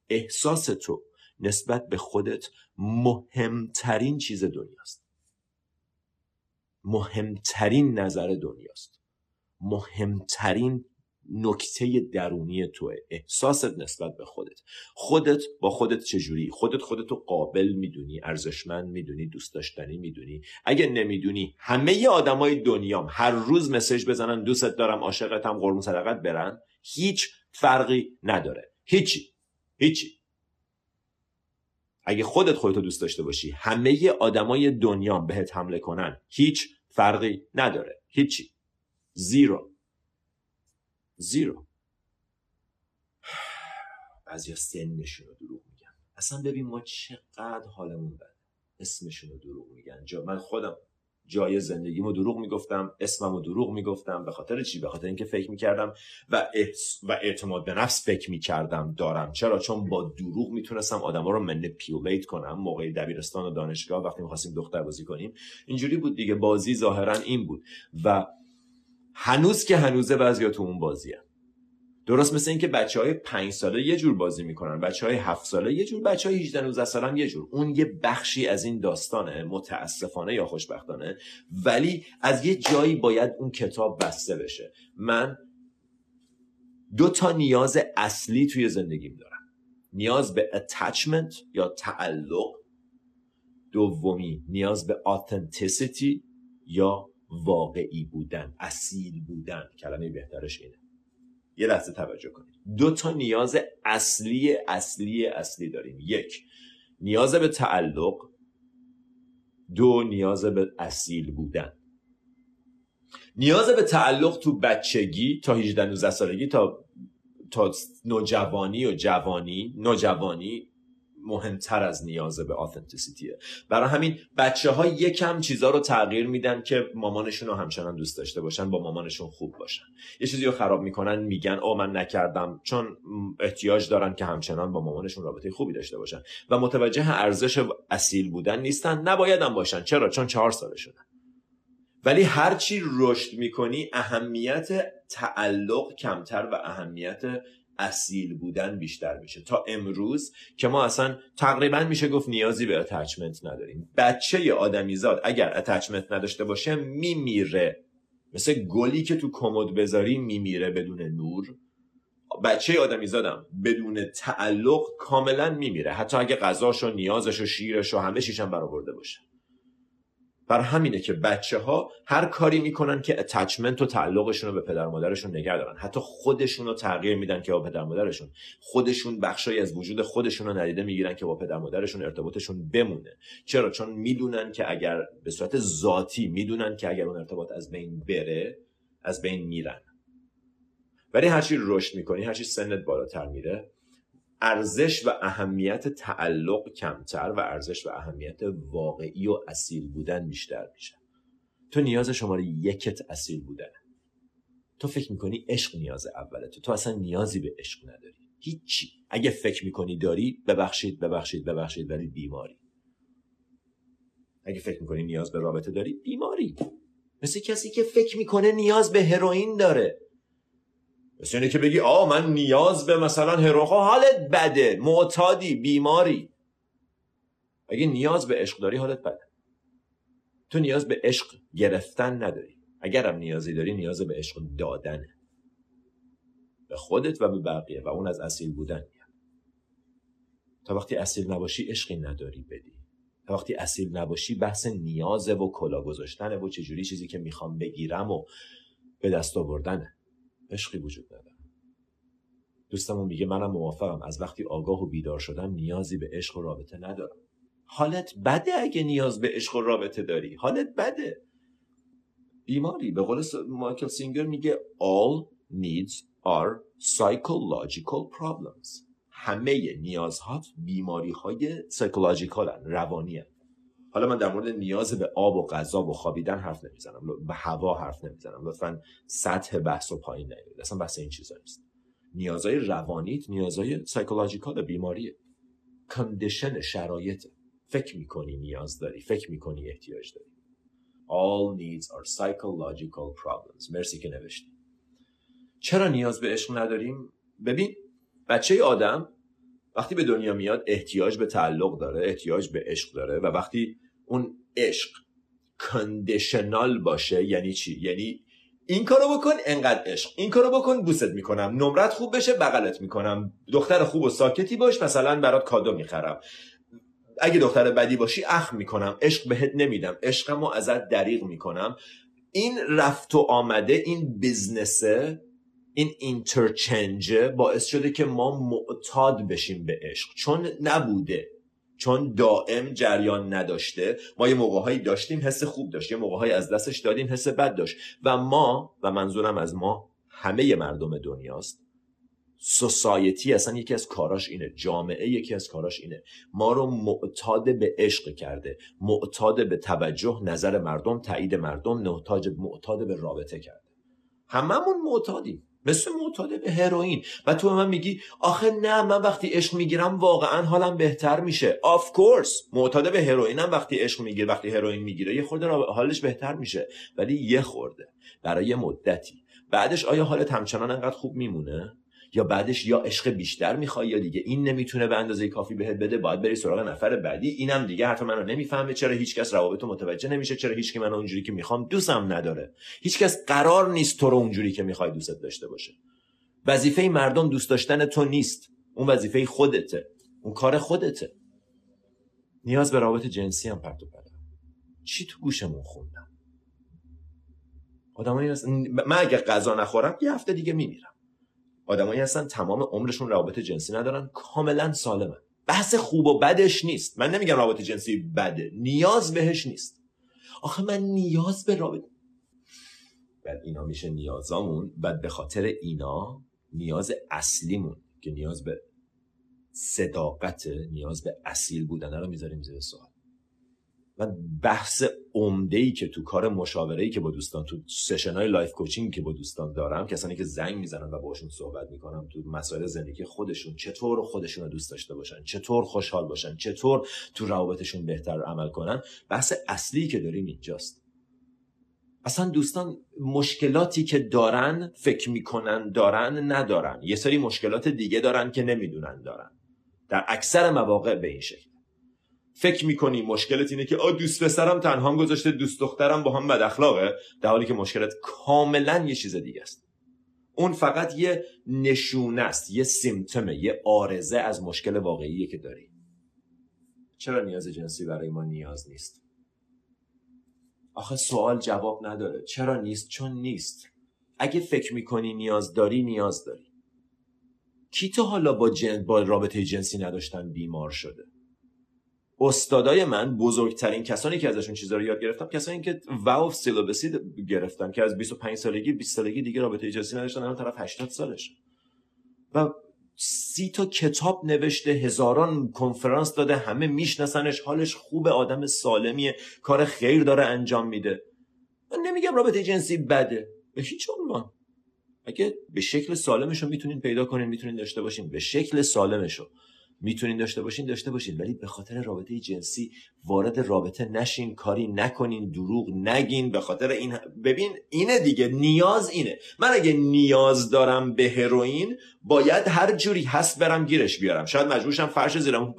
احساس تو نسبت به خودت مهمترین چیز دنیاست. مهمترین نظر دنیاست. مهمترین نکته درونی توه، احساست نسبت به خودت. خودت با خودت چجوری؟ خودتو قابل میدونی، ارزشمند میدونی، دوست داشتنی میدونی؟ اگه نمیدونی، همه آدمای دنیام هر روز مسیج بزنن دوستت دارم، عاشقتم، قربون صدقت برن، هیچ فرقی نداره. هیچی. اگه خودتو دوست داشته باشی، همه آدمای دنیا بهت حمله کنن، هیچ فرقی نداره. هیچی. زیرو. بعضیا سنشون رو دروغ میگن. اصلا ببین ما چقدر حالمون بده. اسمشون رو دروغ میگن. من خودم جای زندگیمو دروغ میگفتم، اسممو دروغ میگفتم. به خاطر چی؟ به خاطر اینکه فکر میکردم و اعتماد به نفس فکر میکردم دارم. چرا؟ چون با دروغ میتونستم آدما رو منیپولیت کنم. موقع دبیرستان و دانشگاه وقتی میخواستیم دختر بازی کنیم اینجوری بود دیگه. بازی ظاهرا این بود و هنوز که هنوزه بعضیا تو اون بازیه. درست مثل اینکه بچهای 5 ساله یه جور بازی میکنن، بچهای 7 ساله یه جور، بچهای 18 19 ساله هم یه جور. اون یه بخشی از این داستانه، متاسفانه یا خوشبختانه، ولی از یه جایی باید اون کتاب بسته بشه. من 2 نیاز اصلی توی زندگیم دارم. نیاز به attachment یا تعلق، دومی نیاز به authenticity یا واقعی بودن، اصیل بودن. کلمه بهترش اینه. یه لحظه توجه کنید. 2 نیاز اصلی داریم. 1 نیاز به تعلق، 2 نیاز به اصیل بودن. نیاز به تعلق تو بچگی تا 18 19 سالگی تا نوجوانی و جوانی، نوجوانی مهمتر از نیازه به آثنتیسیتیه. برای همین بچه‌ها یکم چیزا رو تغییر میدن که مامانشون رو همچنان دوست داشته باشن، با مامانشون خوب باشن. یه چیزی رو خراب میکنن، میگن آ من نکردم، چون احتیاج دارن که همچنان با مامانشون رابطه خوبی داشته باشن و متوجه ارزش اصیل بودن نیستن. نبایدن باشن. چرا؟ چون 4 سالشونه. ولی هرچی رشد میکنی اهمیت تعلق کمتر و اهمیت اصیل بودن بیشتر میشه، تا امروز که ما اصلا تقریبا میشه گفت نیازی به اتچمنت نداریم. بچه آدمیزاد اگر اتچمنت نداشته باشه میمیره، مثل گلی که تو کمد بذاری میمیره بدون نور. بچه آدمیزادم بدون تعلق کاملا میمیره، حتی اگه غذاشو، نیازشو، شیرشو، همه چیزشم برآورده باشه. بر همینه که بچه ها هر کاری میکنن که اتچمنت و تعلقشون رو به پدر مادرشون نگه دارن، حتی خودشون رو تغییر میدن که با پدر مادرشون، خودشون بخشای از وجود خودشون رو ندیده میگیرن که با پدر مادرشون ارتباطشون بمونه. چرا؟ چون میدونن که اگر به صورت ذاتی میدونن که اگر اون ارتباط از بین بره، از بین میرن. ولی هرچی رشد میکنی، هرچی سنت بالاتر میره، ارزش و اهمیت تعلق کمتر و ارزش و اهمیت واقعی و اصیل بودن بیشتر میشه. تو نیاز شماره یکت اصیل بودنه. تو فکر میکنی عشق نیاز اوله، تو اصلا نیازی به عشق نداری، هیچی. اگه فکر میکنی داری، ببخشید ولی بیماری. اگه فکر میکنی نیاز به رابطه داری، بیماری. مثل کسی که فکر میکنه نیاز به هروئین داره. مثل اینه که بگی آه من نیاز به مثلا هروخو، حالت بده، معتادی، بیماری. اگه نیاز به عشق داری حالت بده، تو نیاز به عشق گرفتن نداری. اگرم نیازی داری، نیاز به عشق دادنه، به خودت و به بقیه، و اون از اصیل بودن میاد. تا وقتی اصیل نباشی عشقی نداری بدی. تا وقتی اصیل نباشی بحث نیازه و کلا گذاشتنه و چجوری چیزی که میخوام بگیرم و به دست آوردنه. عشقی وجود نداره. دوستمون میگه منم موافقم، از وقتی آگاه و بیدار شدم نیازی به عشق و رابطه ندارم. حالت بده اگه نیاز به عشق و رابطه داری، حالت بده، بیماری. به قول مایکل سینگر میگه all needs are psychological problems. همه نیازهات بیماری های psychological هن، روانی هن. حالا من در مورد نیاز به آب و غذا و خوابیدن حرف نمیزنم، به هوا حرف نمیزنم، لطفاً سطح بحث و پایین نیارید، اصلا بحث این چیزا نیست. نیازهای روانیت، نیازهای سایکولوژیکال، بیماریه، کاندیشن، شرایطه. فکر میکنی نیاز داری، فکر میکنی احتیاج داری. All needs are psychological problems. مرسی که نوشتی. چرا نیاز به عشق نداریم؟ ببین، بچه آدم وقتی به دنیا میاد احتیاج به تعلق داره، احتیاج به عشق داره، و وقتی اون عشق کاندیشنال باشه یعنی چی؟ یعنی این کارو بکن انقدر عشق، این کارو بکن بوست میکنم، نمرت خوب بشه بغلت میکنم، دختر خوب و ساکتی باش مثلا برات کادو میخرم، اگه دختر بدی باشی اخم میکنم، عشق بهت نمیدم، عشقمو ازت دریغ میکنم. این رفت و آمده، این بزنسه، این اینترچنجه باعث شده که ما معتاد بشیم به عشق، چون نبوده، چون دائم جریان نداشته. ما یه موقعهایی داشتیم حس خوب داشت، یه موقعهایی از دستش دادیم حس بد داشت. و ما، و منظورم از ما همه مردم دنیاست، سوسایتی اصلا یکی از کاراش اینه، جامعه یکی از کاراش اینه، ما رو معتاد به عشق کرده، معتاد به توجه، نظر مردم، تایید مردم، معتاد به رابطه کرده. هممون معتادیم، مثل معتاد به هروئین. و تو من میگی آخه نه من وقتی عشق میگیرم واقعا حالم بهتر میشه. آف کورس معتاد به هروئینم وقتی عشق میگیره، وقتی هروئین میگیره یه خورده حالش بهتر میشه، ولی یه خورده، برای مدتی. بعدش آیا حالت همچنان انقدر خوب میمونه؟ یا بعدش یا عشق بیشتر میخوای، یا دیگه این نمیتونه به اندازه کافی بهت بده، باید بری سراغ نفر بعدی. اینم دیگه حرف منو نمیفهمه، چرا هیچکس روابطو متوجه نمیشه، چرا هیچکی منو اونجوری که میخوام دوستم نداره، هیچکس قرار نیست تو رو اونجوری که میخوای دوستت داشته باشه. وظیفه مردم دوست داشتن تو نیست، اون وظیفه خودته، اون کار خودته. نیاز به رابطه جنسی هم پرت و پلا چی تو گوشمون خوندم آدمایی هستن من اگه غذا نخورم یه هفته دیگه میمیرم. آدمایی هستن تمام عمرشون رابطه جنسی ندارن، کاملا سالمن. بحث خوب و بدش نیست، من نمیگم رابطه جنسی بده، نیاز بهش نیست. آخه من نیاز به رابطه، بعد اینا میشه نیازامون، بعد به خاطر اینا نیاز اصلیمون که نیاز به صداقت، نیاز به اصیل بودن رو میذاریم زیر سوال. و بحث عمده‌ای که تو کار مشاوره‌ای که با دوستان، تو سشن‌های لایف کوچینگ که با دوستان دارم، کسانی که زنگ میزنن و باشون صحبت میکنم تو مسائل زندگی خودشون، چطور خودشون رو دوست داشته باشن، چطور خوشحال باشن، چطور تو روابطشون بهتر عمل کنن، بحث اصلی که داریم اینجاست. اصلا دوستان مشکلاتی که دارن فکر میکنن دارن ندارن، یه سری مشکلات دیگه دارن که نمیدونن دارن. در اکثر مواقع به این شکل فکر میکنی مشکلت اینه که دوست پسرم تنهام گذاشته، دوست دخترم با هم بد اخلاقه، در حالی که مشکلت کاملا یه چیز دیگه است. اون فقط یه نشونه است، یه سیمتمه، یه آرزه از مشکل واقعیه که داری. چرا نیاز جنسی برای ما نیاز نیست؟ آخه سوال جواب نداره. چرا نیست؟ چون نیست. اگه فکر میکنی نیاز داری، نیاز داری. کی تا حالا با رابطه جنسی نداشتن بیمار شده؟ استادای من، بزرگترین کسانی که ازشون چیزا رو یاد گرفتم، کسانی که واو سیلابسی گرفتن که از 25 سالگی 20 سالگی دیگه رابطه جنسی نداشتن، الان طرف 80 سالشه و 30 تا کتاب نوشته، هزاران کنفرانس داده، همه میشناسنش، حالش خوبه، آدم سالمیه، کار خیر داره انجام میده. من نمیگم رابطه جنسی بده، به هیچ عنوان. اگه به شکل سالمش رو میتونین پیدا کنین، میتونین داشته باشین، به شکل سالمش رو میتونین داشته باشین، ولی به خاطر رابطه جنسی وارد رابطه نشین، کاری نکنین، دروغ نگین. به خاطر این ببین، اینه دیگه، نیاز اینه. من اگه نیاز دارم به هروئین، باید هر جوری هست برم گیرش بیارم. شاید مجبورشم فرش زیرمو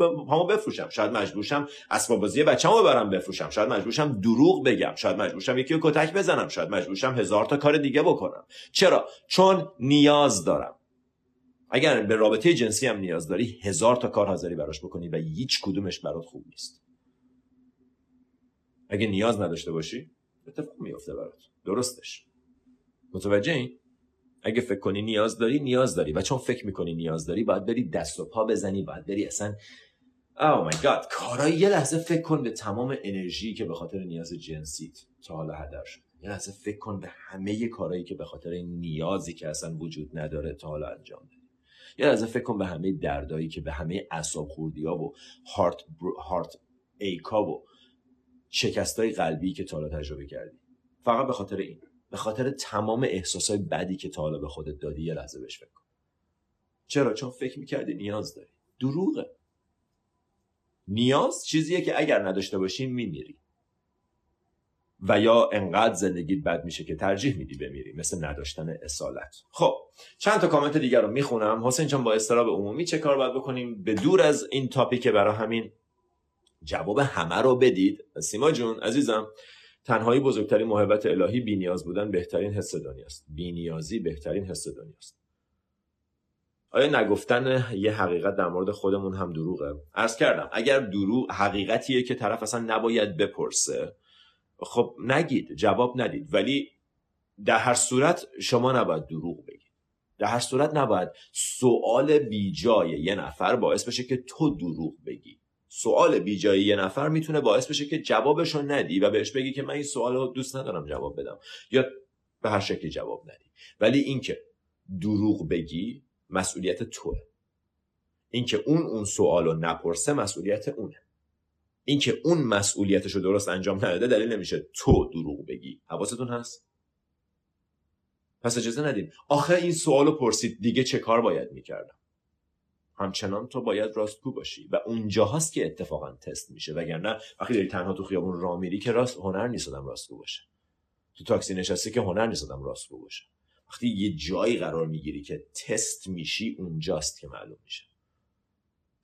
بفروشم، شاید مجبورشم اسباب بازی بچه‌مو برام بفروشم، شاید مجبورشم دروغ بگم، شاید مجبورشم یکی رو کتک بزنم، شاید مجبورشم 1000 تا کار دیگه بکنم. چرا؟ چون نیاز دارم. اگر به رابطه جنسی هم نیاز داری، 1000 تا کار حاضری براش بکنی و هیچ کدومش برات خوب نیست. اگه نیاز نداشته باشی، اتفاق میفته برات. درستش. متوجه این؟ اگه فکر کنی نیاز داری، نیاز داری. و چون فکر میکنی نیاز داری، باید بری دست و پا بزنی، باید بری اصلا اوه مای گاد، کارایی. یه لحظه فکر کن به تمام انرژی که به خاطر نیاز جنسیت تا حالا هدر شد. یه لحظه فکر کن به همه کارهایی که به خاطر نیازی که اصلا وجود نداره تا حالا انجام دادی. یه لحظه فکر کن به همه دردایی که، به همه اعصاب خوردی‌ها و هارت ایکا و شکستای قلبی که تا حالا تجربه کردی، فقط به خاطر این، به خاطر تمام احساسای بدی که تا حالا به خودت دادی، یه لحظه بهش فکر کن. چرا؟ چون فکر می‌کردی نیاز داری. دروغه. نیاز چیزیه که اگر نداشته باشی میمیری. و یا انقدر زندگیت بد میشه که ترجیح میدی بمیری، مثل نداشتن اصالت. خب چند تا کامنت دیگر رو میخونم. حسین جان، با اضطراب عمومی چه کار باید بکنیم؟ به دور از این تاپیک، برای همین جواب همه رو بدید. سیما جون عزیزم، تنهایی بزرگترین محبت الهی، بی نیاز بودن بهترین حس دنیاست. بی نیازی بهترین حس دنیاست. آیا نگفتن یه حقیقت در مورد خودمون هم دروغه؟ عرض کردم اگر دروغ حقیقتیه که طرف اصلا نباید بپرسه، خب نگید، جواب ندید. ولی در هر صورت شما نباید دروغ بگید. در هر صورت نباید سوال بی جای یه نفر باعث بشه که تو دروغ بگی. سوال بی جای یه نفر میتونه باعث بشه که جوابشو ندی و بهش بگی که من این سوالو دوست ندارم جواب بدم، یا به هر شکلی جواب ندی. ولی اینکه دروغ بگی مسئولیت توه. اینکه اون سوالو نپرسه مسئولیت اونه. این که اون مسئولیتشو درست انجام نداده دلیل نمیشه تو دروغ بگی. حواستون هست؟ پس اجازه ندیم. آخه این سوالو پرسید، دیگه چه کار باید میکردم؟ همچنان تو باید راستگو باشی و اونجا هست که اتفاقا تست میشه. وگرنه وقتی داری تنها تو خیابون راه میری که هنر نیست آدم راستگو باشه. تو تاکسی نشستی که هنر نیست آدم راستگو باشه. وقتی یه جایی قرار میگیری که تست میشی، اونجاست که معلوم میشه.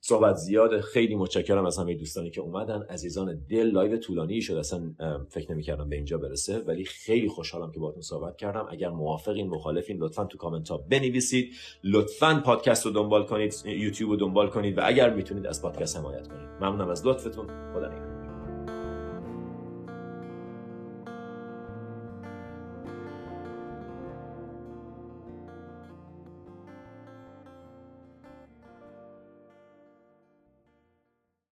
صحبت زیاده. خیلی متشکرم از همه دوستانی که اومدن. عزیزان دل، لایو طولانی شد، اصلا فکر نمی‌کردم به اینجا برسه، ولی خیلی خوشحالم که باهاتون صحبت کردم. اگر موافقین مخالفین لطفاً تو کامنت‌ها بنویسید. لطفاً پادکست رو دنبال کنید، یوتیوب رو دنبال کنید و اگر میتونید از پادکست حمایت کنید. ممنونم از لطفتون. خدا نگهدار.